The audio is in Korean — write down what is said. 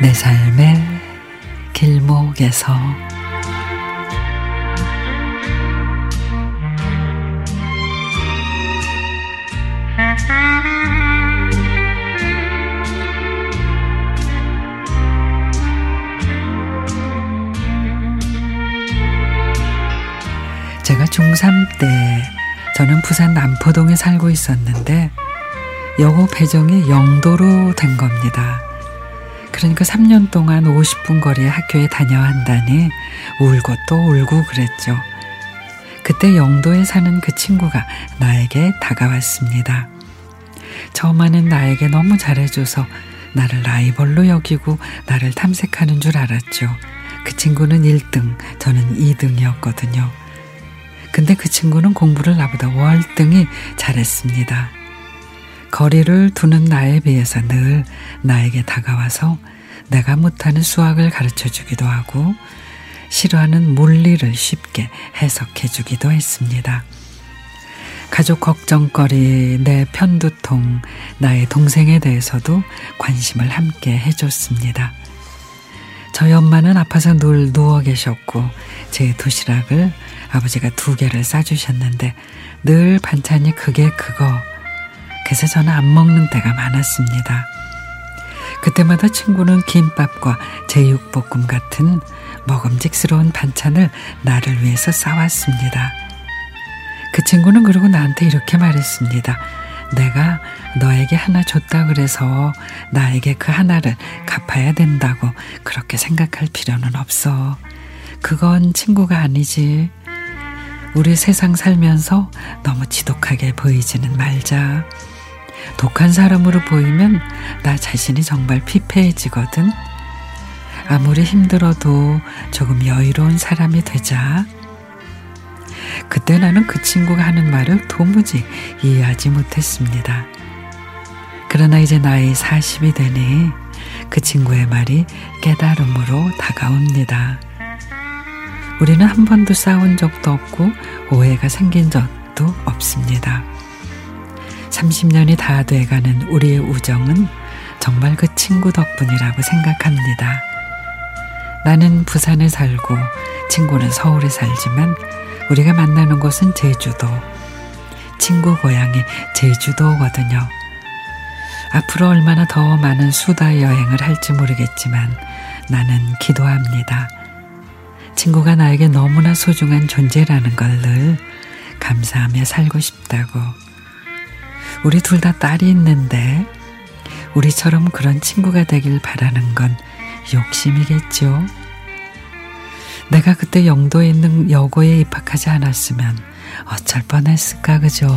내 삶의 길목에서 제가 중3 때 저는 부산 남포동에 살고 있었는데 여고 배정이 영도로 된 겁니다. 그러니까 3년 동안 50분 거리의 학교에 다녀야 한다니 울고 또 울고 그랬죠. 그때 영도에 사는 그 친구가 나에게 다가왔습니다. 처음에는 나에게 너무 잘해줘서 나를 라이벌로 여기고 나를 탐색하는 줄 알았죠. 그 친구는 1등, 저는 2등이었거든요. 근데 그 친구는 공부를 나보다 월등히 잘했습니다. 거리를 두는 나에 비해서 늘 나에게 다가와서 내가 못하는 수학을 가르쳐주기도 하고 싫어하는 물리를 쉽게 해석해주기도 했습니다. 가족 걱정거리, 내 편두통, 나의 동생에 대해서도 관심을 함께 해줬습니다. 저희 엄마는 아파서 늘 누워 계셨고 제 도시락을 아버지가 2개를 싸주셨는데 늘 반찬이 그게 그거. 그래서 저는 안 먹는 때가 많았습니다. 그때마다 친구는 김밥과 제육볶음 같은 먹음직스러운 반찬을 나를 위해서 싸왔습니다. 그 친구는 그러고 나한테 이렇게 말했습니다. 내가 너에게 하나 줬다 그래서 나에게 그 하나를 갚아야 된다고 그렇게 생각할 필요는 없어. 그건 친구가 아니지. 우리 세상 살면서 너무 지독하게 보이지는 말자. 독한 사람으로 보이면 나 자신이 정말 피폐해지거든. 아무리 힘들어도 조금 여유로운 사람이 되자. 그때 나는 그 친구가 하는 말을 도무지 이해하지 못했습니다. 그러나 이제 나이 40이 되니 그 친구의 말이 깨달음으로 다가옵니다. 우리는 한 번도 싸운 적도 없고 오해가 생긴 적도 없습니다. 30년이 다 돼가는 우리의 우정은 정말 그 친구 덕분이라고 생각합니다. 나는 부산에 살고 친구는 서울에 살지만 우리가 만나는 곳은 제주도. 친구 고향이 제주도거든요. 앞으로 얼마나 더 많은 수다 여행을 할지 모르겠지만 나는 기도합니다. 친구가 나에게 너무나 소중한 존재라는 걸 늘 감사하며 살고 싶다고. 우리 둘 다 딸이 있는데 우리처럼 그런 친구가 되길 바라는 건 욕심이겠죠. 내가 그때 영도에 있는 여고에 입학하지 않았으면 어쩔 뻔했을까, 그죠?